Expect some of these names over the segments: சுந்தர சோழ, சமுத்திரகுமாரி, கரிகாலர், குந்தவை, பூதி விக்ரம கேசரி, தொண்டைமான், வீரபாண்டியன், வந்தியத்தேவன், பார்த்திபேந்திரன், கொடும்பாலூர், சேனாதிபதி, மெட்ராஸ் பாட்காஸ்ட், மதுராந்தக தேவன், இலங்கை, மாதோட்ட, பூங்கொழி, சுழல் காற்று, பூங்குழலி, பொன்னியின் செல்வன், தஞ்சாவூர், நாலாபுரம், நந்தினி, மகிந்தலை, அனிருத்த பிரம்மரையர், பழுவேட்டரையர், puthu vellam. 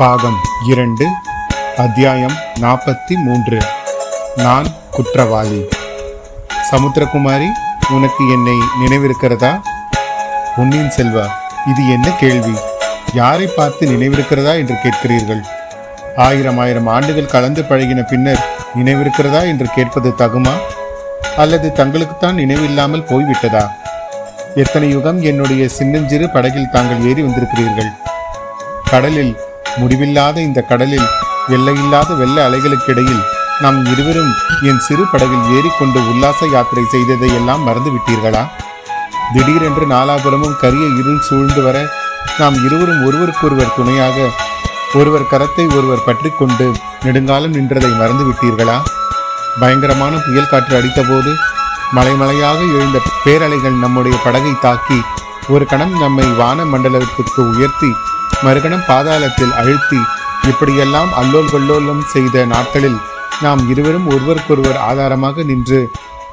பாகம் 2, அத்தியாயம் 43. நான் குற்றவாளி. சமுத்திரகுமாரி, உனக்கு என்னை நினைவிருக்கிறதா? பொன்னியின் செல்வா, இது என்ன கேள்வி? யாரை பார்த்து நினைவிருக்கிறதா என்று கேட்கிறீர்கள். 1000 ஆண்டுகள் கலந்து பழகின பின்னர் நினைவிருக்கிறதா என்று கேட்பது தகுமா? அல்லது தங்களுக்குத்தான் நினைவில்லாமல் போய்விட்டதா? எத்தனை யுகம் என்னுடைய சின்னஞ்சிறு படகில் தாங்கள் ஏறி வந்திருக்கிறீர்கள். கடலில், முடிவில்லாத இந்த கடலில், எல்லையில்லாத வெள்ள அலைகளுக்கிடையில் நாம் இருவரும் என் சிறு படகில் ஏறிக்கொண்டு உல்லாச யாத்திரை செய்ததை எல்லாம் மறந்து விட்டீர்களா? திடீரென்று நாலாபுரமும் கரிய இருள் சூழ்ந்து வர நாம் இருவரும் ஒருவருக்கொருவர் துணையாக, ஒருவர் கரத்தை ஒருவர் பற்றி கொண்டு நெடுங்காலம் நின்றதை மறந்து விட்டீர்களா? பயங்கரமான புயல் காற்று அடித்தபோது மலைமலையாக எழுந்த பேரலைகள் நம்முடைய படகை தாக்கி ஒரு கணம் நம்மை வான மண்டலத்திற்கு உயர்த்தி, மறுகணம் பாதாளத்தில் அழுத்தி, இப்படியெல்லாம் அல்லோல் கொல்லோலம் செய்த நாட்களில் நாம் இருவரும் ஒருவருக்கொருவர் ஆதாரமாக நின்று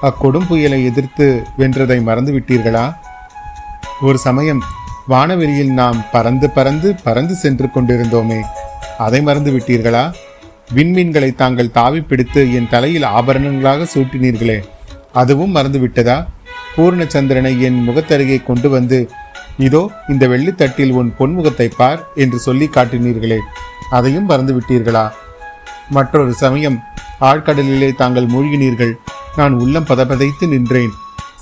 அக்கொடும் புயலை எதிர்த்து வென்றதை மறந்துவிட்டீர்களா? ஒரு சமயம் வானவெளியில் நாம் பறந்து பறந்து பறந்து சென்று கொண்டிருந்தோமே, அதை மறந்து விட்டீர்களா? விண்மீன்களை தாங்கள் தாவி பிடித்து என் தலையில் ஆபரணங்களாக சூட்டினீர்களே, அதுவும் மறந்துவிட்டதா? பூர்ணச்சந்திரனை என் முகத்தருகே கொண்டு வந்து, இதோ இந்த வெள்ளித்தட்டில் உன் பொன்முகத்தை பார் என்று சொல்லி காட்டினீர்களே, அதையும் மறந்துவிட்டீர்களா? மற்றொரு சமயம் ஆழ்கடலிலே தாங்கள் மூழ்கினீர்கள். நான் உள்ளம் பதபதைத்து நின்றேன்.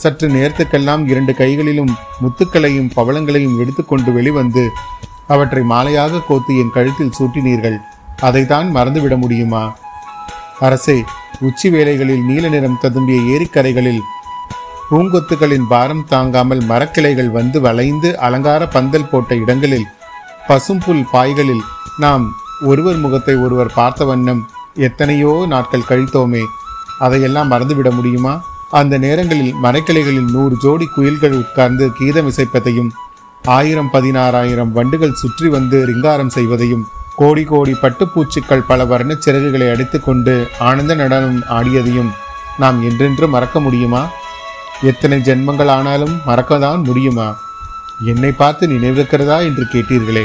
சற்று நேரத்துக்கெல்லாம் 2 கைகளிலும் முத்துக்களையும் பவளங்களையும் எடுத்துக்கொண்டு வெளிவந்து அவற்றை மாலையாக கோத்து என் கழுத்தில் சூட்டினீர்கள். அதைத்தான் மறந்துவிட முடியுமா? அரசே, உச்சி வேளைகளில் நீல நிறம் ததும்பிய ஏரிக்கரைகளில் பூங்கொத்துகளின் பாரம் தாங்காமல் மரக்கிளைகள் வந்து வளைந்து அலங்கார பந்தல் போட்ட இடங்களில், பசும்புல் பாய்களில் நாம் ஒருவர் முகத்தை ஒருவர் பார்த்த வண்ணம் எத்தனையோ நாட்கள் கழித்தோமே, அதையெல்லாம் மறந்துவிட முடியுமா? அந்த நேரங்களில் மரக்கிளைகளில் 100 ஜோடி குயில்கள் உட்கார்ந்து கீதம் இசைப்பதையும், 1000 16,000 வண்டுகள் சுற்றி வந்து ரிங்காரம் செய்வதையும், கோடி கோடி பட்டுப்பூச்சிக்கள் பல வர்ண சிறகுகளை அடித்துக்கொண்டு ஆனந்த நடனம் ஆடியதையும் நாம் என்றென்று மறக்க முடியுமா? எத்தனை ஜென்மங்கள் ஆனாலும் மறக்கதான் முடியுமா? என்னை பார்த்து நினைவிருக்கிறதா என்று கேட்டீர்களே,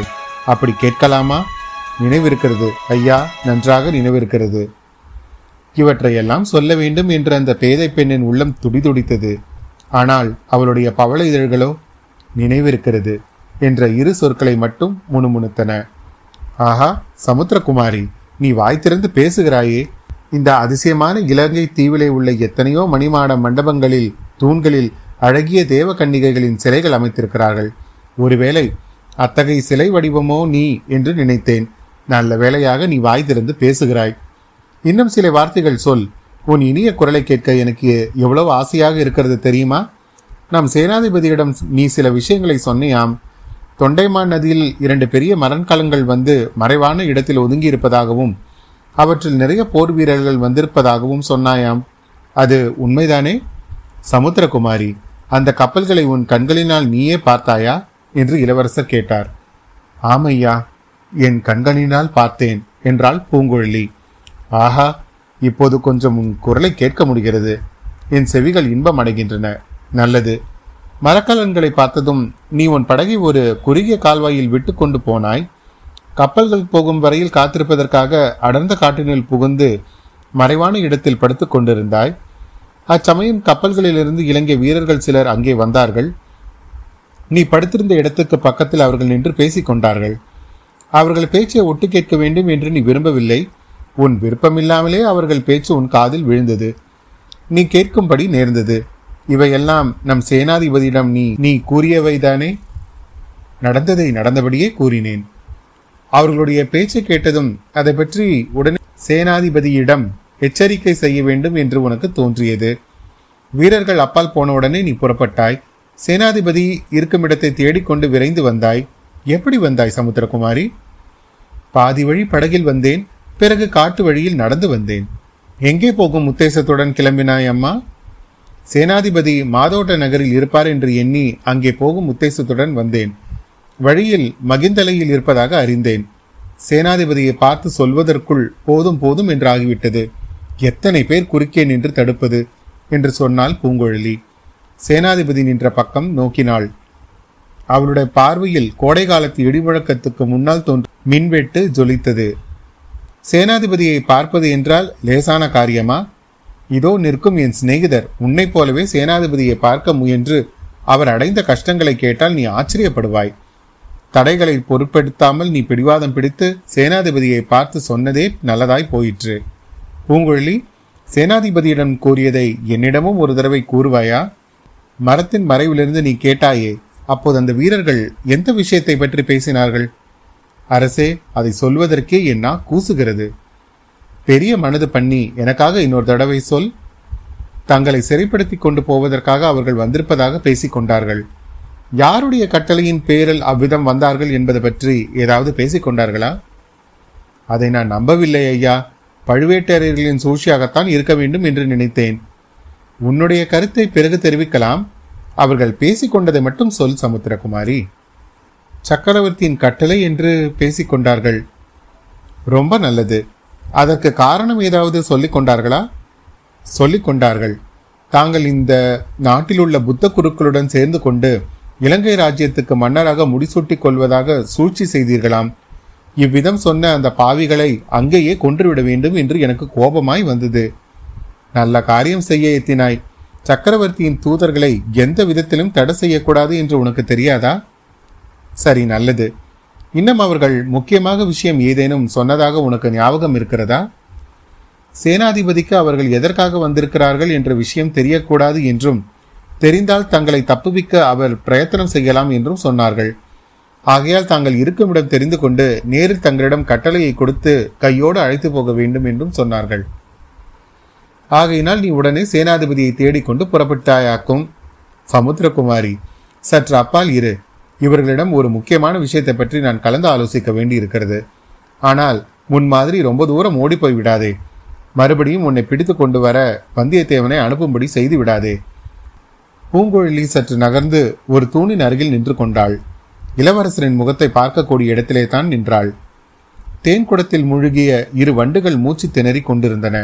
அப்படி கேட்கலாமா? நினைவிருக்கிறது ஐயா, நன்றாக நினைவிருக்கிறது. இவற்றையெல்லாம் சொல்ல வேண்டும் என்று அந்த பேதை பெண்ணின் உள்ளம் துடிதுடித்தது. ஆனால் அவளுடைய பவள இதழ்களோ நினைவிருக்கிறது என்ற 2 சொற்களை மட்டும் முணுமுணுத்தன. ஆஹா, சமுத்திரகுமாரி, நீ வாய் திறந்து பேசுகிறாயே. இந்த அதிசயமான இலங்கை தீவிலே உள்ள எத்தனையோ மணிமாட மண்டபங்களில், தூண்களில் அழகிய தேவ கன்னிகைகளின் சிலைகள் அமைத்திருக்கிறார்கள். ஒருவேளை அத்தகைய சிலை வடிவமோ நீ என்று நினைத்தேன். நல்ல வேளையாக நீ வாய் திறந்து பேசுகிறாய். இன்னும் சில வார்த்தைகள் சொல். உன் இனிய குரலை கேட்க எனக்கு எவ்வளவு ஆசையாக இருக்கிறது தெரியுமா? நம் சேனாதிபதியிடம் நீ சில விஷயங்களை சொன்னியாம். தொண்டைமான் நதியில் 2 பெரிய மரண்கலங்கள் வந்து மறைவான இடத்தில் ஒதுங்கியிருப்பதாகவும், அவற்றில் நிறைய போர் வீரர்கள் வந்திருப்பதாகவும் சொன்னாயாம். அது உண்மைதானே? சமுத்திரகுமாரி, அந்த கப்பல்களை உன் கண்களினால் நீயே பார்த்தாயா என்று இளவரசர் கேட்டார். ஆமையா, என் கண்களினால் பார்த்தேன் என்றாள் பூங்குழலி. ஆஹா, இப்போது கொஞ்சம் உன் குரலை கேட்க முடிகிறது. என் செவிகள் இன்பம் அடைகின்றன. நல்லது. மரக்கலன்களை பார்த்ததும் நீ உன் படகை ஒரு குறுகிய கால்வாயில் விட்டு கொண்டு போனாய். கப்பல்கள் போகும் வரையில் காத்திருப்பதற்காக அடர்ந்த காட்டினில் புகுந்து மறைவான இடத்தில் படுத்து கொண்டிருந்தாய். அச்சமயம் கப்பல்களிலிருந்து இலங்கை வீரர்கள் சிலர் அங்கே வந்தார்கள். நீ படுத்திருந்த இடத்துக்கு பக்கத்தில் அவர்கள் நின்று பேசிக்கொண்டார்கள். அவர்கள் பேச்சை ஒட்டு கேட்க வேண்டும் என்று நீ விரும்பவில்லை. உன் விருப்பமில்லாமலே அவர்கள் பேச்சு உன் காதில் விழுந்தது. நீ கேட்கும்படி நேர்ந்தது. இவையெல்லாம் நம் சேனாதிபதியிடம் நீ கூறியவைதானே? நடந்ததை நடந்தபடியே கூறினேன். அவர்களுடைய பேச்சை கேட்டதும் அதை பற்றி உடனே சேனாதிபதியிடம் எச்சரிக்கை செய்ய வேண்டும் என்று உனக்கு தோன்றியது. வீரர்கள் அப்பால் போன உடனே நீ புறப்பட்டாய். சேனாதிபதி இருக்கும் இடத்தை தேடிக்கொண்டு விரைந்து வந்தாய். எப்படி வந்தாய் சமுத்திரகுமாரி? பாதி வழி படகில் வந்தேன். பிறகு காட்டு வழியில் நடந்து வந்தேன். எங்கே போகும் உத்தேசத்துடன் கிளம்பினாய் அம்மா? சேனாதிபதி மாதோட்ட நகரில் இருப்பார் என்று எண்ணி அங்கே போகும் உத்தேசத்துடன் வந்தேன். வழியில் மகிந்தலையில் இருப்பதாக அறிந்தேன். சேனாதிபதியை பார்த்து சொல்வதற்குள் போதும் போதும் என்று ஆகிவிட்டது. எத்தனை பேர் குறுக்கே நின்று தடுப்பது என்று சொன்னால் பூங்கொழலி. சேனாதிபதி நின்ற பக்கம் நோக்கினாள். அவளுடைய பார்வையில் கோடை காலத்து இடிமுழக்கத்துக்கு முன்னால் தோன்று மின்வெட்டு ஜொலித்தது. சேனாதிபதியை பார்ப்பது என்றால் லேசான காரியமா? இதோ நிற்கும் என் சிநேகிதர் உன்னை போலவே சேனாதிபதியை பார்க்க முயன்று அவர் அடைந்த கஷ்டங்களை கேட்டால் நீ ஆச்சரியப்படுவாய். தடைகளை பொருட்படுத்தாமல் நீ பிடிவாதம் பிடித்து சேனாதிபதியை பார்த்து சொன்னதே நல்லதாய் போயிற்று. பூங்குழலி, சேனாதிபதியிடம் கூறியதை என்னிடமும் ஒரு தடவை கூறுவாயா? மரத்தின் மறைவிலிருந்து நீ கேட்டாயே, அப்போது அந்த வீரர்கள் எந்த விஷயத்தை பற்றி பேசினார்கள்? அரசே, அதை சொல்வதற்கே என்ன கூசுகிறது. பெரிய மனது பண்ணி எனக்காக இன்னொரு தடவை சொல். தங்களை சிறைப்படுத்தி கொண்டு போவதற்காக அவர்கள் வந்திருப்பதாக பேசிக்கொண்டார்கள். யாருடைய கட்டளையின் பேரில் அவ்விதம் வந்தார்கள் என்பது பற்றி ஏதாவது பேசிக்கொண்டார்களா? அதை நான் நம்பவில்லை ஐயா. பழுவேட்டரையர்களின் சூழ்ச்சியாகத்தான் இருக்க வேண்டும் என்று நினைத்தேன். உன்னுடைய கருத்தை பிறகு தெரிவிக்கலாம். அவர்கள் பேசிக்கொண்டதை மட்டும் சொல் சமுத்திரகுமாரி. சக்கரவர்த்தியின் கட்டளை என்று பேசிக்கொண்டார்கள். ரொம்ப நல்லது. அதற்கு காரணம் ஏதாவது சொல்லிக் கொண்டார்களா? சொல்லிக் கொண்டார்கள். தாங்கள் இந்த நாட்டில் உள்ள புத்த குருக்களுடன் சேர்ந்து கொண்டு இலங்கை ராஜ்யத்துக்கு மன்னராக முடிசூட்டி கொள்வதாக சூழ்ச்சி செய்தீர்களாம். இவ்விதம் சொன்ன அந்த பாவிகளை அங்கேயே கொன்றுவிட வேண்டும் என்று எனக்கு கோபமாய் வந்தது. நல்ல காரியம் செய்ய எத்தினாய். சக்கரவர்த்தியின் தூதர்களை எந்த விதத்திலும் தடை செய்யக்கூடாது என்று உனக்கு தெரியாதா? சரி, நல்லது. இன்னும் அவர்கள் முக்கியமாக விஷயம் ஏதேனும் சொன்னதாக உனக்கு ஞாபகம் இருக்கிறதா? சேனாதிபதிக்கு அவர்கள் எதற்காக வந்திருக்கிறார்கள் என்ற விஷயம் தெரியக்கூடாது என்றும், தெரிந்தால் தங்களை தப்புவிக்க அவர் பிரயத்தனம் செய்யலாம் என்றும் சொன்னார்கள். ஆகையால் தாங்கள் இருக்குமிடம் தெரிந்து கொண்டு நேரில் தங்களிடம் கட்டளையை கொடுத்து கையோடு அழைத்து போக வேண்டும் என்றும் சொன்னார்கள். ஆகையினால் நீ உடனே சேனாதிபதியை தேடிக்கொண்டு புறப்பட்டாயாக்கும். சமுத்திரகுமாரி, சற்று அப்பால் இரு. இவர்களிடம் ஒரு முக்கியமான விஷயத்தை பற்றி நான் கலந்து ஆலோசிக்க வேண்டி இருக்கிறது. ஆனால் முன் மாதிரி ரொம்ப தூரம் ஓடி போய் விடாதே. மறுபடியும் உன்னை பிடித்து கொண்டு வர வந்தியத்தேவனை அனுப்பும்படி செய்து விடாதே. பூங்குழலி சற்று நகர்ந்து ஒரு தூணின் அருகில் நின்று கொண்டாள். இளவரசரின் முகத்தை பார்க்கக்கூடிய இடத்திலே தான் நின்றாள். தேன்குடத்தில் முழுகிய இரு வண்டுகள் மூச்சு திணறி கொண்டிருந்தன.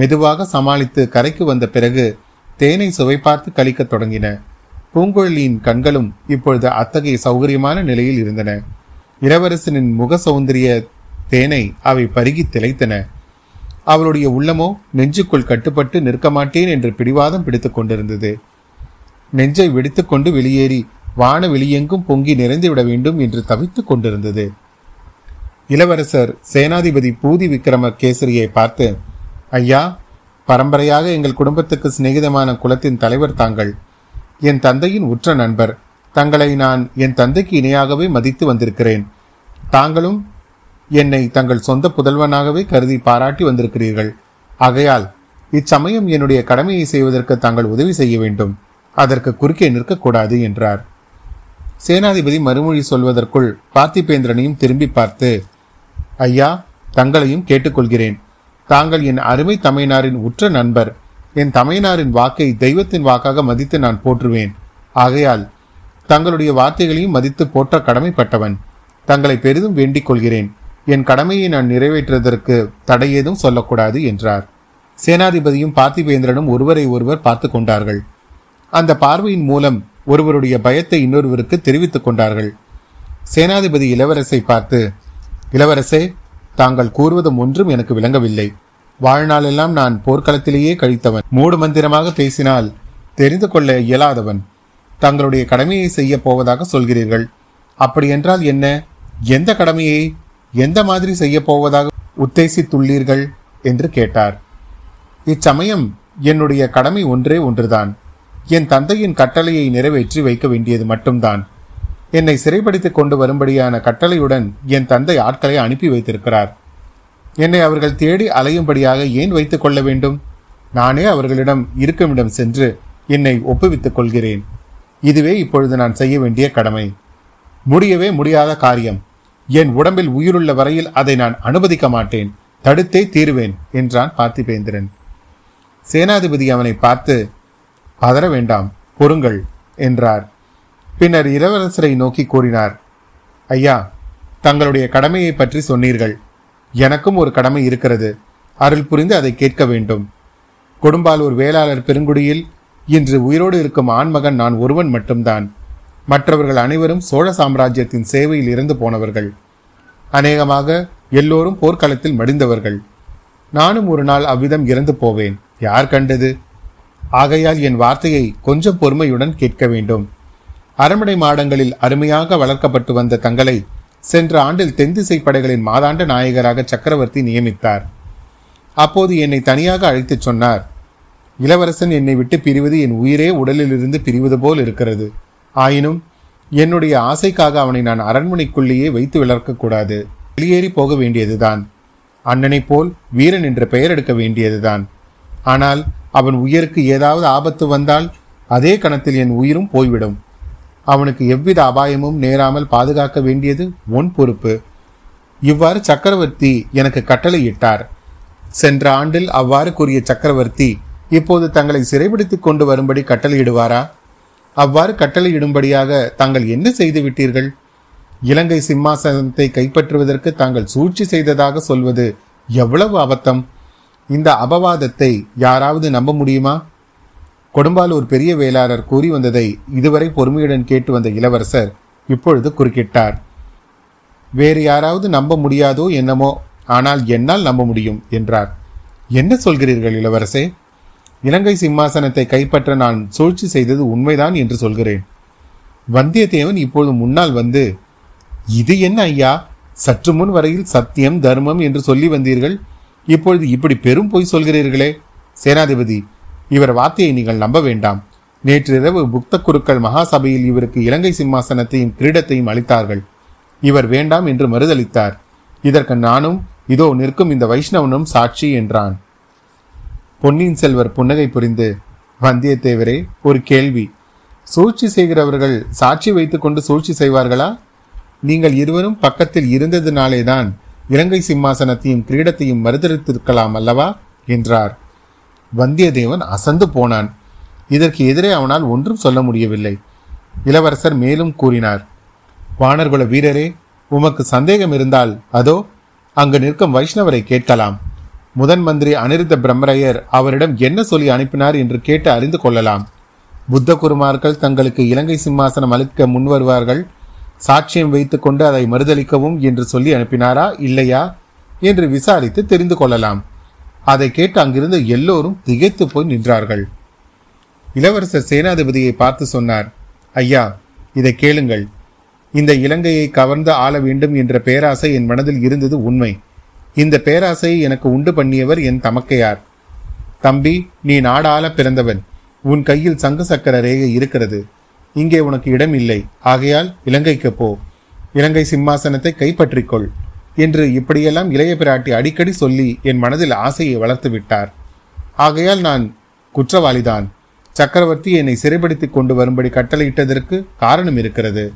மெதுவாக சமாளித்து கரைக்கு வந்த பிறகு தேனை சுவை பார்த்து கழிக்கத் தொடங்கின. பூங்குழலியின் கண்களும் இப்பொழுது அத்தகைய சௌகரியமான நிலையில் இருந்தன. இளவரசனின் முக சௌந்தரிய தேனை அவை பருகி திளைத்தன. அவளுடைய உள்ளமோ நெஞ்சுக்குள் கட்டுப்பட்டு நிற்க மாட்டேன் என்று பிடிவாதம் பிடித்து கொண்டிருந்தது. நெஞ்சை வெடித்து கொண்டு வெளியேறி வான வெளியெங்கும் பொங்கி நிறைந்துவிட வேண்டும் என்று தவித்து கொண்டிருந்தது. இளவரசர் சேனாதிபதி பூதி விக்ரம கேசரியை பார்த்து, ஐயா, பரம்பரையாக எங்கள் குடும்பத்துக்கு சிநேகிதமான குலத்தின் தலைவர் தாங்கள். என் தந்தையின் உற்ற நண்பர். தங்களை நான் என் தந்தைக்கு இணையாகவே மதித்து வந்திருக்கிறேன். தாங்களும் என்னை தங்கள் சொந்த புதல்வனாகவே கருதி பாராட்டி வந்திருக்கிறீர்கள். ஆகையால் இச்சமயம் என்னுடைய கடமையை செய்வதற்கு தாங்கள் உதவி செய்ய வேண்டும். அதற்கு குறுக்கே நிற்கக்கூடாது என்றார். சேனாதிபதி மறுமொழி சொல்வதற்குள் பார்த்திபேந்திரனையும் திரும்பி பார்த்து, ஐயா, தங்களையும் கேட்டுக்கொள்கிறேன். தாங்கள் என் அருமை தமையனாரின் உற்ற நண்பர். என் தமையனாரின் வாக்கை தெய்வத்தின் வாக்காக மதித்து நான் போற்றுவேன். ஆகையால் தங்களுடைய வார்த்தைகளையும் மதித்து போற்ற கடமைப்பட்டவன். தங்களை பெரிதும் வேண்டிக் கொள்கிறேன். என் கடமையை நான் நிறைவேற்றுவதற்கு தடையேதும் சொல்லக்கூடாது என்றார். சேனாதிபதியும் பார்த்திபேந்திரனும் ஒருவரை ஒருவர் பார்த்து கொண்டார்கள். அந்த பார்வையின் மூலம் ஒருவருடைய பயத்தை இன்னொருவருக்கு தெரிவித்துக் கொண்டார்கள். சேனாதிபதி இளவரசை பார்த்து, இளவரசே, தாங்கள் கூறுவதும் ஒன்றும் எனக்கு விளங்கவில்லை. வாழ்நாளெல்லாம் நான் போர்க்களத்திலேயே கழித்தவன். மூடு மந்திரமாக பேசினால் தெரிந்து கொள்ள இயலாதவன். தங்களுடைய கடமையை செய்ய போவதாக சொல்கிறீர்கள். அப்படியென்றால் என்ன? எந்த கடமையை எந்த மாதிரி செய்ய போவதாக உத்தேசித்துள்ளீர்கள் என்று கேட்டார். இச்சமயம் என்னுடைய கடமை ஒன்றே ஒன்றுதான். என் தந்தையின் கட்டளையை நிறைவேற்றி வைக்க வேண்டியது மட்டும்தான். என்னை சிறைப்படுத்திக் கொண்டு வரும்படியான கட்டளையுடன் என் தந்தை ஆட்களை அனுப்பி வைத்திருக்கிறார். என்னை அவர்கள் தேடி அலையும்படியாக ஏன் வைத்துக் கொள்ள வேண்டும்? நானே அவர்களிடம் இருக்குமிடம் சென்று என்னை ஒப்புவித்துக் கொள்கிறேன். இதுவே இப்பொழுது நான் செய்ய வேண்டிய கடமை. முடியவே முடியாத காரியம். என் உடம்பில் உயிருள்ள வரையில் அதை நான் அனுமதிக்க மாட்டேன். தடுத்தே தீருவேன் என்றான் பார்த்திபேந்திரன். சேனாதிபதி அவனை பார்த்து, பதற வேண்டாம், பொறுங்கள் என்றார். பின்னர் இளவரசரை நோக்கி கூறினார், ஐயா, தங்களுடைய கடமையை பற்றி சொன்னீர்கள். எனக்கும் ஒரு கடமை இருக்கிறது. அருள் புரிந்து அதை கேட்க வேண்டும். கொடும்பாலூர் வேளாளர் பெருங்குடியில் இன்று உயிரோடு இருக்கும் ஆண்மகன் நான் ஒருவன் மட்டும்தான். மற்றவர்கள் அனைவரும் சோழ சாம்ராஜ்யத்தின் சேவையில் இருந்து போனவர்கள். அநேகமாக எல்லோரும் போர்க்களத்தில் மடிந்தவர்கள். நானும் ஒரு நாள் அவ்விதம் இறந்து போவேன், யார் கண்டது? ஆகையால் என் வார்த்தையை கொஞ்சம் பொறுமையுடன் கேட்க வேண்டும். அரண்மனை மாடங்களில் அருமையாக வளர்க்கப்பட்டு வந்த தங்களை சென்ற ஆண்டில் தென்திசை படைகளின் மாதாண்ட நாயகராக சக்கரவர்த்தி நியமித்தார். அப்போது என்னை தனியாக அழைத்து சொன்னார், இளவரசன் என்னை விட்டு பிரிவது என் உயிரே உடலிலிருந்து பிரிவது போல் இருக்கிறது. ஆயினும் என்னுடைய ஆசைக்காக அவனை நான் அரண்மனைக்குள்ளேயே வைத்து வளர்க்கக்கூடாது. வெளியேறி போக வேண்டியதுதான். அண்ணனை போல் வீரன் என்ற பெயர் எடுக்க வேண்டியதுதான். ஆனால் அவன் உயிருக்கு ஏதாவது ஆபத்து வந்தால் அதே கணத்தில் என் உயிரும் போய்விடும். அவனுக்கு எவ்வித அபாயமும் நேராமல் பாதுகாக்க வேண்டியது உன் பொறுப்பு. இவ்வாறு சக்கரவர்த்தி எனக்கு கட்டளையிட்டார். சென்ற ஆண்டில் அவ்வாறு கூறிய சக்கரவர்த்தி இப்போது தங்களை சிறைபிடித்து கொண்டு வரும்படி கட்டளையிடுவாரா? அவ்வாறு கட்டளையிடும்படியாக தாங்கள் என்ன செய்து விட்டீர்கள்? இலங்கை சிம்மாசனத்தை கைப்பற்றுவதற்கு தாங்கள் சூழ்ச்சி செய்ததாக சொல்வது எவ்வளவு அபத்தம்! இந்த அபவாதத்தை யாராவது நம்ப முடியுமா? கொடும்பாலூர் பெரிய வேளாளர் கூறி வந்ததை இதுவரை பொறுமையுடன் கேட்டு வந்த இளவரசர் இப்பொழுது குறுக்கிட்டார். வேறு யாராவது நம்ப முடியாதோ என்னமோ, ஆனால் என்னால் நம்ப முடியும் என்றார். என்ன சொல்கிறீர்கள் இளவரசே? இலங்கை சிம்மாசனத்தை கைப்பற்ற நான் சூழ்ச்சி செய்தது உண்மைதான் என்று சொல்கிறேன். வந்தியத்தேவன் இப்போது முன்னால் வந்து, இது என்ன ஐயா, சற்று முன் வரையில் சத்தியம் தர்மம் என்று சொல்லி வந்தீர்கள், இப்பொழுது இப்படி பெரும் பொய் சொல்கிறீர்களே. சேனாதிபதி, இவர் வார்த்தையை நீங்கள் நம்ப வேண்டாம். நேற்றிரவு புத்த குருக்கள் மகாசபையில் இவருக்கு இலங்கை சிம்மாசனத்தையும் கிரீடத்தையும் அளித்தார்கள். இவர் வேண்டாம் என்று மறுதளித்தார். இதற்கு நானும் இதோ நிற்கும் இந்த வைஷ்ணவனும் சாட்சி என்றான். பொன்னியின் செல்வர் புன்னகை புரிந்து, வந்தியத்தேவரே, ஒரு கேள்வி. சூழ்ச்சி செய்கிறவர்கள் சாட்சி வைத்துக்கொண்டு சூழ்ச்சி செய்வார்களா? நீங்கள் இருவரும் பக்கத்தில் இருந்ததினாலேதான் இலங்கை சிம்மாசனத்தையும் கிரீடத்தையும் மறுதளித்திருக்கலாம் அல்லவா என்றார். வந்தியத்தேவன் அசந்து போனான். இதற்கு எதிரே அவனால் ஒன்றும் சொல்ல முடியவில்லை. இளவரசர் மேலும் கூறினார், வானர்குல வீரரே, உமக்கு சந்தேகம் இருந்தால் அதோ அங்கு நிற்கும் வைஷ்ணவரை கேட்கலாம். முதன் மந்திரி அனிருத்த பிரம்மரையர் அவரிடம் என்ன சொல்லி அனுப்பினார் என்று கேட்டு அறிந்து கொள்ளலாம். புத்த குருமார்கள் தங்களுக்கு இலங்கை சிம்மாசனம் அளிக்க முன்வருவார்கள், சாட்சியம் வைத்துக்கொண்டு அதை மறுதளிக்கவும் என்று சொல்லி அனுப்பினாரா இல்லையா என்று விசாரித்து தெரிந்து கொள்ளலாம். அதை கேட்டு அங்கிருந்து எல்லோரும் திகைத்து போய் நின்றார்கள். இளவரசர் சேனாதிபதியை பார்த்து சொன்னார், ஐயா, இதை கேளுங்கள். இந்த இலங்கையை கவர்ந்து ஆள வேண்டும் என்ற பேராசை என் மனதில் இருந்தது உண்மை. இந்த பேராசையை எனக்கு உண்டு பண்ணியவர் என் தமக்கையார். தம்பி, நீ நாடாள பிறந்தவன். உன் கையில் சங்கு சக்கர ரேகை இருக்கிறது. இங்கே உனக்கு இடம் இல்லை. ஆகையால் இலங்கைக்கு போ, இலங்கை சிம்மாசனத்தை கைப்பற்றிக்கொள் என்று இப்படியெல்லாம் இளைய பிராட்டி அடிக்கடி சொல்லி என் மனதில் ஆசையை வளர்த்து விட்டார். ஆகையால் நான் குற்றவாளிதான். சக்கரவர்த்தி என்னை சிறைப்படுத்தி கொண்டு வரும்படி கட்டளையிட்டதற்கு காரணம் இருக்கிறது.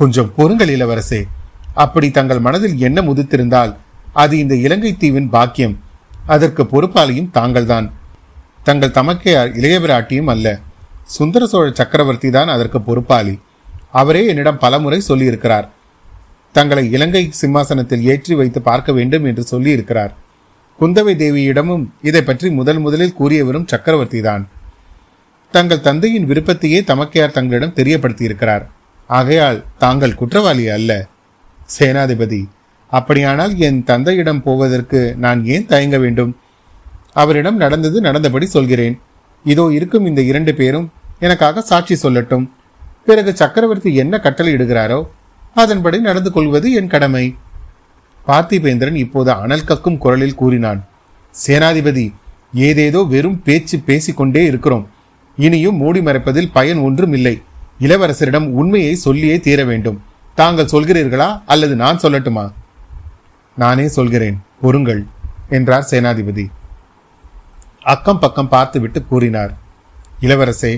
கொஞ்சம் பொறுங்கள் இளவரசே. அப்படி தங்கள் மனதில் என்ன முதித்திருந்தால் அது இந்த இலங்கை தீவின் பாக்கியம். அதற்கு பொறுப்பாளியும் தாங்கள்தான். தங்கள் தமக்கையார் இளைய பிராட்டியும் அல்ல. சுந்தர சோழ சக்கரவர்த்தி தான் அதற்கு பொறுப்பாளி. அவரே என்னிடம் பலமுறை சொல்லியிருக்கிறார். தங்களை இலங்கை சிம்மாசனத்தில் ஏற்றி வைத்து பார்க்க வேண்டும் என்று சொல்லியிருக்கிறார். குந்தவை தேவியிடமும் இதை பற்றி முதலில் கூறியவரும் சக்கரவர்த்தி தான். தங்கள் தந்தையின் விருப்பத்தையே தமக்கையார் தங்களிடம் தெரியப்படுத்தியிருக்கிறார். ஆகையால் தாங்கள் குற்றவாளி அல்ல. சேனாதிபதி, அப்படியானால் என் தந்தையிடம் போவதற்கு நான் ஏன் தயங்க வேண்டும்? அவரிடம் நடந்தது நடந்தபடி சொல்கிறேன். இதோ இருக்கும் இந்த இரண்டு பேரும் எனக்காக சாட்சி சொல்லட்டும். பிறகு சக்கரவர்த்தி என்ன கட்டளை இடுகிறாரோ அதன்படி நடந்து கொள்வது என் கடமை. பார்த்திபேந்திரன் இப்போது அனல் கக்கும் குரலில் கூறினான், சேனாதிபதி, ஏதேதோ வெறும் பேச்சு பேசிக்கொண்டே இருக்கிறோம். இனியும் மூடி மறைப்பதில் பயன் ஒன்றும் இல்லை. இளவரசரிடம் உண்மையை சொல்லியே தீர வேண்டும். தாங்கள் சொல்கிறீர்களா அல்லது நான் சொல்லட்டுமா? நானே சொல்கிறேன், பொறுங்கள் என்றார் சேனாதிபதி. அக்கம் பக்கம் பார்த்துவிட்டு கூறினார், இளவரசே,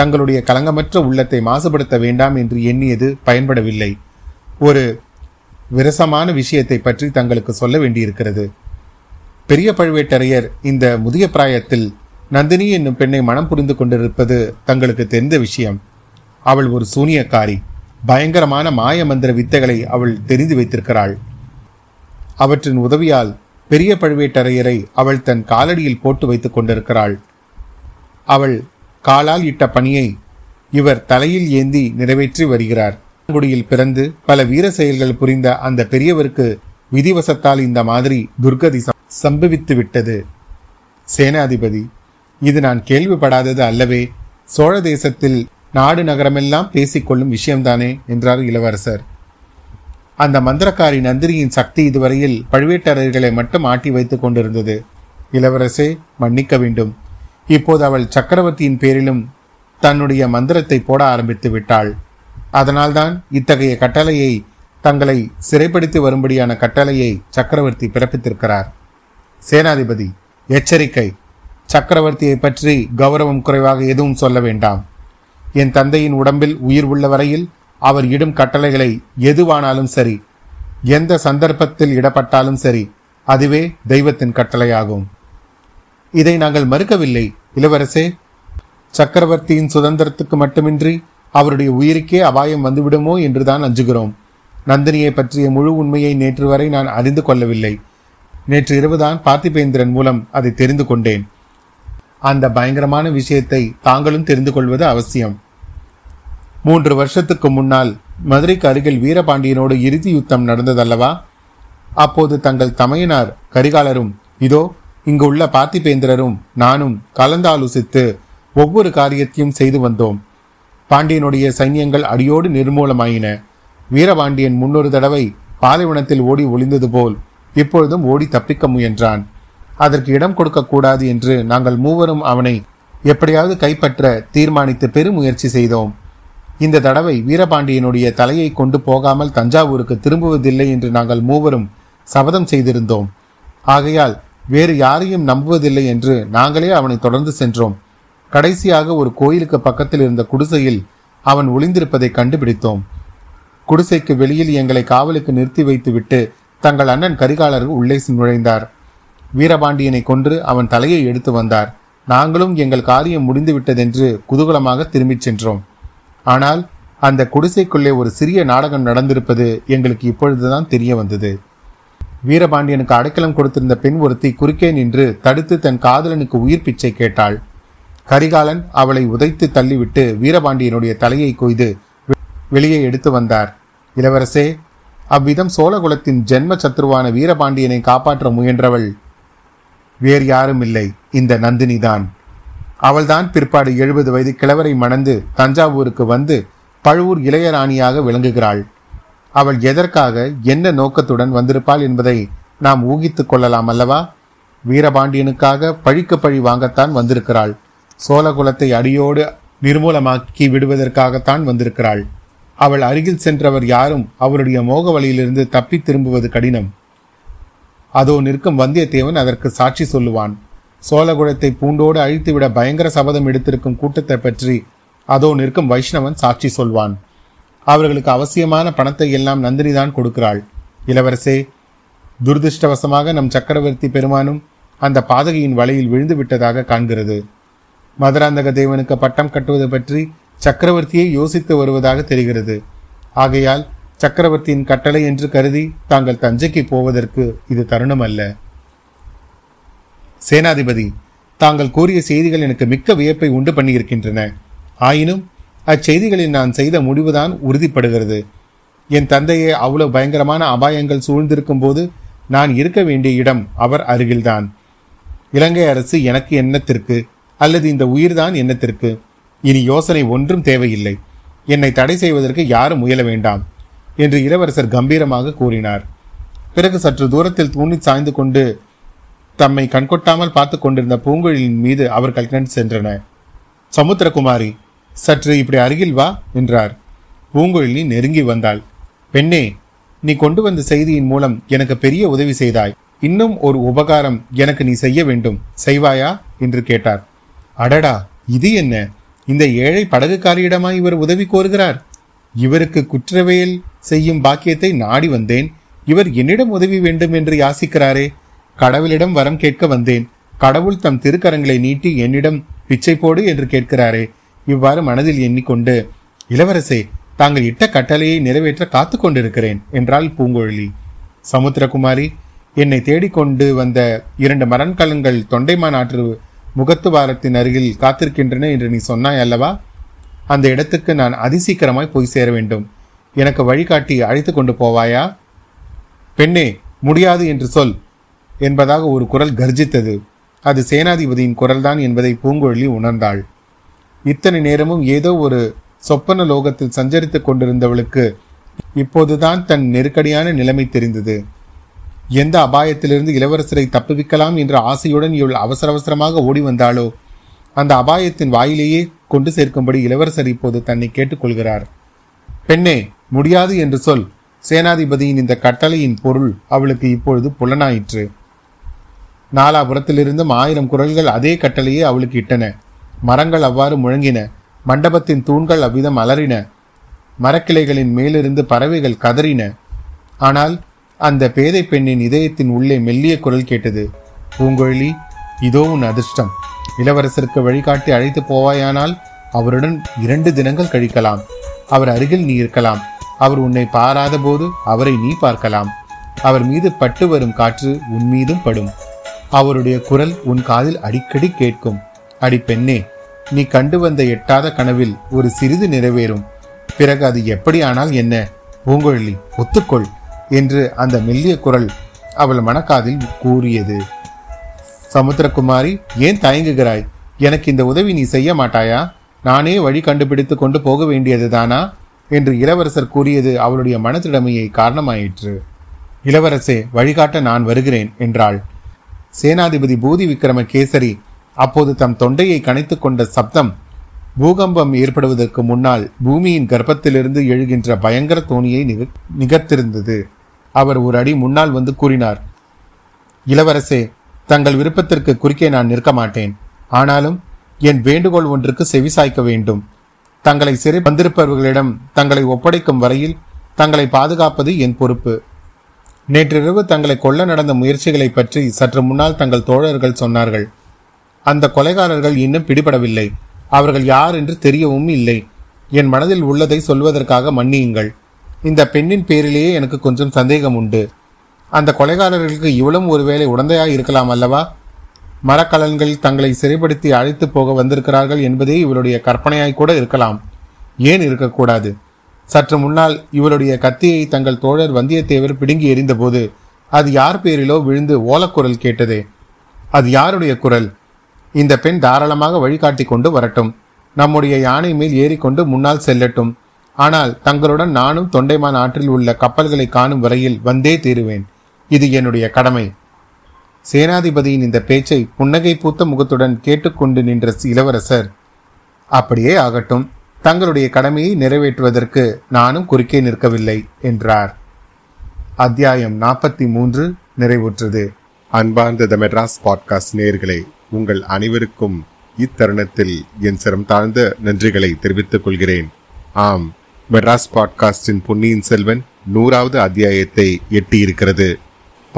தங்களுடைய களங்கமற்ற உள்ளத்தை மாசுபடுத்த வேண்டாம் என்று எண்ணியது பயன்படவில்லை. ஒரு விரசமான விஷயத்தை பற்றி தங்களுக்கு சொல்ல வேண்டியிருக்கிறது. பெரிய பழுவேட்டரையர் இந்த முதிய பிராயத்தில் நந்தினி என்னும் பெண்ணை மனம் புரிந்து கொண்டிருப்பது தங்களுக்கு தெரிந்த விஷயம். அவள் ஒரு சூனியக்காரி. பயங்கரமான மாய மந்திர வித்தைகளை அவள் தெரிந்து வைத்திருக்கிறாள். அவற்றின் உதவியால் பெரிய பழுவேட்டரையரை அவள் தன் காலடியில் போட்டு வைத்துக் கொண்டிருக்கிறாள். அவள் காலால் இட்ட பணியை இவர் தலையில் ஏந்தி நிறைவேற்றி வருகிறார். குடியில் பிறந்து பல வீர செயல்கள் புரிந்த அந்த பெரியவருக்கு விதிவசத்தால் இந்த மாதிரி துர்கதி சம்பவித்து விட்டது. சேனாதிபதி, இது நான் கேள்விப்படாதது அல்லவே, சோழ தேசத்தில் நாடு நகரமெல்லாம் பேசிக்கொள்ளும் விஷயம்தானே என்றார் இளவரசர். அந்த மந்திரக்காரி நந்தினியின் சக்தி இதுவரையில் பழுவேட்டரையர்களை மட்டும் ஆட்டி வைத்துக் கொண்டிருந்தது. இளவரசே, மன்னிக்க வேண்டும். இப்போது அவள் சக்கரவர்த்தியின் பேரிலும் தன்னுடைய மந்திரத்தை போட ஆரம்பித்து விட்டாள். அதனால்தான் இத்தகைய கட்டளையை, தங்களை சிறைப்படுத்தி வரும்படியான கட்டளையை சக்கரவர்த்தி பிறப்பித்திருக்கிறார். சேனாதிபதி, எச்சரிக்கை. சக்கரவர்த்தியை பற்றி கௌரவம் குறைவாக எதுவும் சொல்ல வேண்டாம். என் தந்தையின் உடம்பில் உயிர் உள்ள வரையில் அவர் இடும் கட்டளைகளை எதுவானாலும் சரி, எந்த சந்தர்ப்பத்தில் இடப்பட்டாலும் சரி, அதுவே தெய்வத்தின் கட்டளையாகும். இதை நாங்கள் மறுக்கவில்லை இளவரசே. சக்கரவர்த்தியின் சுதந்திரத்துக்கு மட்டுமின்றி அவருடைய உயிருக்கே அபாயம் வந்துவிடுமோ என்றுதான் அஞ்சுகிறோம். நந்தினியை பற்றிய முழு உண்மையை நேற்று வரை நான் அறிந்து கொள்ளவில்லை. நேற்று இரவுதான் பார்த்திபேந்திரன் மூலம் அதை தெரிந்து கொண்டேன். அந்த பயங்கரமான விஷயத்தை தாங்களும் தெரிந்து கொள்வது அவசியம். 3 வருஷத்துக்கு முன்னால் மதுரைக்கு அருகில் வீரபாண்டியனோடு இறுதி யுத்தம் நடந்ததல்லவா? அப்போது தங்கள் தமையனார் கரிகாலரும் இதோ இங்கு உள்ள பார்த்திபேந்திரரும் நானும் கலந்தாலோசித்து ஒவ்வொரு காரியத்தையும் செய்து வந்தோம். பாண்டியனுடைய சைன்யங்கள் அடியோடு நிர்மூலமாயின. வீரபாண்டியன் முன்னொரு தடவை பாலைவனத்தில் ஓடி ஒளிந்தது போல் இப்பொழுதும் ஓடி தப்பிக்க முயன்றான். அதற்கு இடம் கொடுக்க கூடாது என்று நாங்கள் மூவரும் அவனை எப்படியாவது கைப்பற்ற தீர்மானித்து பெருமுயற்சி செய்தோம். இந்த தடவை வீரபாண்டியனுடைய தலையை கொண்டு போகாமல் தஞ்சாவூருக்கு திரும்புவதில்லை என்று நாங்கள் மூவரும் சபதம் செய்திருந்தோம். ஆகையால் வேறு யாரையும் நம்புவதில்லை என்று நாங்களே அவனை தொடர்ந்து சென்றோம். கடைசியாக ஒரு கோயிலுக்கு பக்கத்தில் இருந்த குடிசையில் அவன் ஒளிந்திருப்பதை கண்டுபிடித்தோம். குடிசைக்கு வெளியில் எங்களை காவலுக்கு நிறுத்தி வைத்துவிட்டு தங்கள் அண்ணன் கரிகாலர் உள்ளே நுழைந்தார். வீரபாண்டியனை கொன்று அவன் தலையை எடுத்து வந்தார். நாங்களும் எங்கள் காரியம் முடிந்துவிட்டதென்று குதூகலமாக திரும்பிச் சென்றோம். ஆனால் அந்த குடிசைக்குள்ளே ஒரு சிறிய நாடகம் நடந்திருப்பது எங்களுக்கு இப்பொழுதுதான் தெரிய வந்தது. வீரபாண்டியனுக்கு அடைக்கலம் கொடுத்திருந்த பெண் ஒருத்தி குறுக்கே நின்று தடுத்து தன் காதலனுக்கு உயிர் பிச்சை கேட்டாள். கரிகாலன் அவளை உதைத்து தள்ளிவிட்டு வீரபாண்டியனுடைய தலையை கொய்து வெளியே எடுத்து வந்தார். இளவரசே, அவ்விதம் சோழகுலத்தின் ஜென்ம சத்ருவான வீரபாண்டியனை காப்பாற்ற முயன்றவள் வேறு யாரும் இல்லை, இந்த நந்தினிதான். அவள்தான் பிற்பாடு 70 வயது கிழவரை மணந்து தஞ்சாவூருக்கு வந்து பழுவூர் இளையராணியாக விளங்குகிறாள். அவள் எதற்காக, என்ன நோக்கத்துடன் வந்திருப்பாள் என்பதை நாம் ஊகித்து கொள்ளலாம் அல்லவா? வீரபாண்டியனுக்காக பழிக்கு பழி வாங்கத்தான் வந்திருக்கிறாள். சோழகுலத்தை அடியோடு நிர்மூலமாக்கி விடுவதற்காகத்தான் வந்திருக்கிறாள். அவள் அருகில் சென்றவர் யாரும் அவருடைய மோக வழியிலிருந்து தப்பி திரும்புவது கடினம். அதோ நிற்கும் வந்தியத்தேவன் அதற்கு சாட்சி சொல்லுவான். சோழகுலத்தை பூண்டோடு அழித்துவிட பயங்கர சபதம் எடுத்திருக்கும் கூட்டத்தை பற்றி அதோ நிற்கும் வைஷ்ணவன் சாட்சி சொல்வான். அவர்களுக்கு அவசியமான பணத்தை எல்லாம் நந்தினிதான் கொடுக்கிறாள். இளவரசே, துர்திருஷ்டவசமாக நம் சக்கரவர்த்தி பெருமானும் அந்த பாதகையின் வலையில் விழுந்து விட்டதாக காண்கிறது. மதுராந்தக தேவனுக்கு பட்டம் கட்டுவது பற்றி சக்கரவர்த்தியை யோசித்து வருவதாக தெரிகிறது. ஆகையால் சக்கரவர்த்தியின் கட்டளை என்று கருதி தாங்கள் தஞ்சைக்கு போவதற்கு இது தருணம் அல்ல. சேனாதிபதி, தாங்கள் கூறிய செய்திகள் எனக்கு மிக்க வியப்பை உண்டு பண்ணியிருக்கின்றன. ஆயினும் அச்செய்திகளில் நான் செய்த முடிவுதான் உறுதிப்படுகிறது. என் தந்தையை அவ்வளவு பயங்கரமான அபாயங்கள் சூழ்ந்திருக்கும் போது நான் இருக்க வேண்டிய இடம் அவர் அருகில்தான். இலங்கை அரசு எனக்கு எண்ணத்திற்கு, அல்லது இந்த உயிர்தான் எண்ணத்திற்கு, இனி யோசனை ஒன்றும் தேவையில்லை. என்னை தடை செய்வதற்கு யாரும் முயல வேண்டாம் என்று இளவரசர் கம்பீரமாக கூறினார். பிறகு சற்று தூரத்தில் தூணி சாய்ந்து கொண்டு தம்மை கண்கொட்டாமல் பார்த்து கொண்டிருந்த பூங்கொழியின் மீது அவர்கள் கண் சென்றன. சமுத்திரகுமாரி, சற்று இப்படி அருகில் வா என்றார். பூங்கொழி நெருங்கி வந்தாள். பெண்ணே, நீ கொண்டு வந்த செய்தியின் மூலம் எனக்கு பெரிய உதவி செய்தாய். இன்னும் ஒரு உபகாரம் எனக்கு நீ செய்ய வேண்டும். செய்வாயா என்று கேட்டார். அடடா, இது என்ன? இந்த ஏழை படகுக்காரியிடமாய் இவர் உதவி கோருகிறார். இவருக்கு குற்றவியல் செய்யும் பாக்கியத்தை நாடி வந்தேன். இவர் என்னிடம் உதவி வேண்டும் என்று யாசிக்கிறாரே. கடவுளிடம் வரம் கேட்க வந்தேன். கடவுள் தம் திருக்கரங்களை நீட்டி என்னிடம் பிச்சை போடு என்று கேட்கிறாரே. இவ்வாறு மனதில் எண்ணிக்கொண்டு, இளவரசே, தாங்கள் இட்ட கட்டளையை நிறைவேற்ற காத்து கொண்டிருக்கிறேன் என்றாள் பூங்குழலி. சமுத்திரகுமாரி, என்னை தேடிக்கொண்டு வந்த 2 மரண்கலங்கள் தொண்டைமான் ஆற்று முகத்துவாரத்தின் அருகில் காத்திருக்கின்றன என்று நீ சொன்னாய் அல்லவா? அந்த இடத்துக்கு நான் அதிசீக்கிரமாய் போய் சேர வேண்டும். எனக்கு வழிகாட்டி அழைத்து கொண்டு போவாயா? பெண்ணே, முடியாது என்று சொல் என்பதாக ஒரு குரல் கர்ஜித்தது. அது சேனாதிபதியின் குரல்தான் என்பதை பூங்குழலி உணர்ந்தாள். இத்தனை நேரமும் ஏதோ ஒரு சொப்பன லோகத்தில் சஞ்சரித்து கொண்டிருந்தவளுக்கு இப்போதுதான் தன் நெருக்கடியான நிலைமை தெரிந்தது. எந்த அபாயத்திலிருந்து இளவரசரை தப்புவிக்கலாம் என்ற ஆசையுடன் இவள் அவசர அவசரமாக ஓடி வந்தாளோ, அந்த அபாயத்தின் வாயிலேயே கொண்டு சேர்க்கும்படி இளவரசர் இப்போது தன்னை கேட்டுக்கொள்கிறார். பெண்ணே, முடியாது என்று சொல். சேனாதிபதியின் இந்த கட்டளையின் பொருள் அவளுக்கு இப்பொழுது புலனாயிற்று. நாலாபுரத்திலிருந்தும் 1000 குரல்கள் அதே கட்டளையை அவளுக்கு இட்டன. மரங்கள் அவ்வாறு முழங்கின, மண்டபத்தின் தூண்கள் அவ்விதம் அலறின, மரக்கிளைகளின் மேலிருந்து பறவைகள் கதறின. ஆனால் அந்த பேதை பெண்ணின் இதயத்தின் உள்ளே மெல்லிய குரல் கேட்டது. பூங்கொழி, இதோ உன் அதிர்ஷ்டம். இளவரசருக்கு வழிகாட்டி அழைத்து போவாயானால் அவருடன் 2 தினங்கள் கழிக்கலாம். அவர் அருகில் நீ இருக்கலாம். அவர் உன்னை பாராத போது அவரை நீ பார்க்கலாம். அவர் மீது பட்டு வரும் காற்று உன் மீதும் படும். அவருடைய குரல் உன் காதில் அடிக்கடி கேட்கும். அடி பெண்ணே, நீ கண்டு வந்த எட்டாத கனவில் ஒரு சிறிது நிறைவேறும். பிறகு அது எப்படியானால் என்ன? பூங்கொழி, ஒத்துக்கொள் என்று அந்த மெல்லிய குரல் அவள் மனக்காதில் கூறியது. சமுத்திரகுமாரி, ஏன் தயங்குகிறாய்? எனக்கு இந்த உதவி நீ செய்ய மாட்டாயா? நானே வழி கண்டுபிடித்து கொண்டு போக வேண்டியதுதானா என்று இளவரசர் கூறியது அவளுடைய மனத்திடமையை காரணமாயிற்று. இளவரசே, வழிகாட்ட நான் வருகிறேன் என்றாள். சேனாதிபதி பூதி விக்ரம கேசரி அப்போது தம் தொண்டையை கனைத்து கொண்ட சப்தம் பூகம்பம் ஏற்படுவதற்கு முன்னால் பூமியின் கர்ப்பத்திலிருந்து எழுகின்ற பயங்கர தோணியை நிகர்த்திருந்தது. அவர் ஒரு அடி முன்னால் வந்து கூறினார். இளவரசே, தங்கள் விருப்பத்திற்கு குறுக்கே நான் நிற்க மாட்டேன். ஆனாலும் என் வேண்டுகோள் ஒன்றுக்கு செவிசாய்க்க வேண்டும். தங்களை சிறை வந்திருப்பவர்களிடம் தங்களை ஒப்படைக்கும் வரையில் தங்களை பாதுகாப்பது என் பொறுப்பு. நேற்றிரவு தங்களை கொல்ல நடந்த முயற்சிகளை பற்றி சற்று முன்னால் தங்கள் தோழர்கள் சொன்னார்கள். அந்த கொலைகாரர்கள் இன்னும் பிடிபடவில்லை. அவர்கள் யார் என்று தெரியவும் இல்லை. என் மனதில் உள்ளதை சொல்வதற்காக மன்னியுங்கள். இந்த பெண்ணின் பேரிலேயே எனக்கு கொஞ்சம் சந்தேகம் உண்டு. அந்த கொலைகாரர்களுக்கு இவளும் ஒருவேளை உடந்தையாக இருக்கலாம் அல்லவா? மரக்கலன்கள் தங்களை சிறைப்படுத்தி அழைத்து போக வந்திருக்கிறார்கள் என்பதே இவளுடைய கற்பனையாய் கூட இருக்கலாம். ஏன் இருக்கக்கூடாது? சற்று முன்னால் இவளுடைய கத்தியை தங்கள் தோழர் வந்தியத்தேவர் பிடுங்கி எறிந்தபோது அது யார் பேரிலோ விழுந்து ஓலக்குரல் கேட்டதே. அது யாருடைய குரல்? இந்த பெண் தாராளமாக வழிகாட்டி கொண்டு வரட்டும். நம்முடைய யானை மேல் ஏறிக்கொண்டு முன்னால் செல்லட்டும். ஆனால் தங்களுடன் நானும் தொண்டைமான் ஆற்றில் உள்ள கப்பல்களை காணும் வரையில் வந்தே தீருவேன். இது என்னுடைய கடமை. சேனாதிபதியின் இந்த பேச்சை புன்னகை பூத்த முகத்துடன் கேட்டுக்கொண்டு நின்ற இளவரசர், அப்படியே ஆகட்டும். தங்களுடைய கடமையை நிறைவேற்றுவதற்கு நானும் குறுக்கே நிற்கவில்லை என்றார். அத்தியாயம் 43 நிறைவுற்றது. அன்பார்ந்த மெட்ராஸ் பாட்காஸ்ட் நேயர்களே, உங்கள் அனைவருக்கும் இத்தருணத்தில் என் சிரம் தாழ்ந்த நன்றிகளை தெரிவித்துக் கொள்கிறேன். ஆம், மெட்ராஸ் பாட்காஸ்டின் பொன்னியின் செல்வன் 100வது அத்தியாயத்தை எட்டியிருக்கிறது.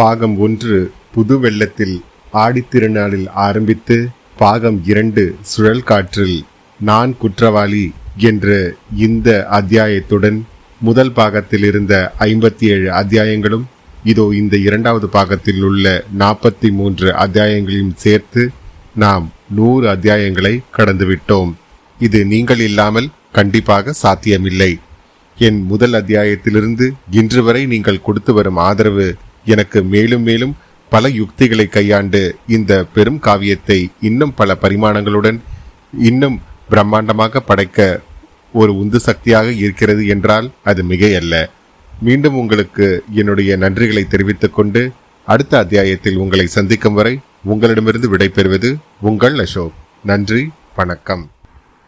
பாகம் 1 புது வெள்ளத்தில் ஆடித்திருநாளில் ஆரம்பித்து பாகம் 2 சுழல் காற்றில் நான் குற்றவாளி என்ற இந்த அத்தியாயத்துடன் முதல் பாகத்தில் இருந்த 57 அத்தியாயங்களும் இதோ இந்த 2வது பாகத்தில் உள்ள 43 அத்தியாயங்களையும் சேர்த்து நாம் 100 அத்தியாயங்களை கடந்துவிட்டோம். இது நீங்கள் இல்லாமல் கண்டிப்பாக சாத்தியமில்லை. என் முதல் அத்தியாயத்திலிருந்து இன்று வரை நீங்கள் கொடுத்து வரும் ஆதரவு எனக்கு மேலும் மேலும் பல யுக்திகளை கையாண்டு இந்த பெரும் காவியத்தை இன்னும் பல பரிமாணங்களுடன் இன்னும் பிரம்மாண்டமாக படைக்க ஒரு உந்து சக்தியாக இருக்கிறது என்றால் அது மிகையல்ல. மீண்டும் உங்களுக்கு என்னுடைய நன்றிகளை தெரிவித்துக் கொண்டு அடுத்த அத்தியாயத்தில் உங்களை சந்திக்கும் வரை உங்களிடமிருந்து விடைபெறுவது உங்கள் அசோக். நன்றி, வணக்கம்.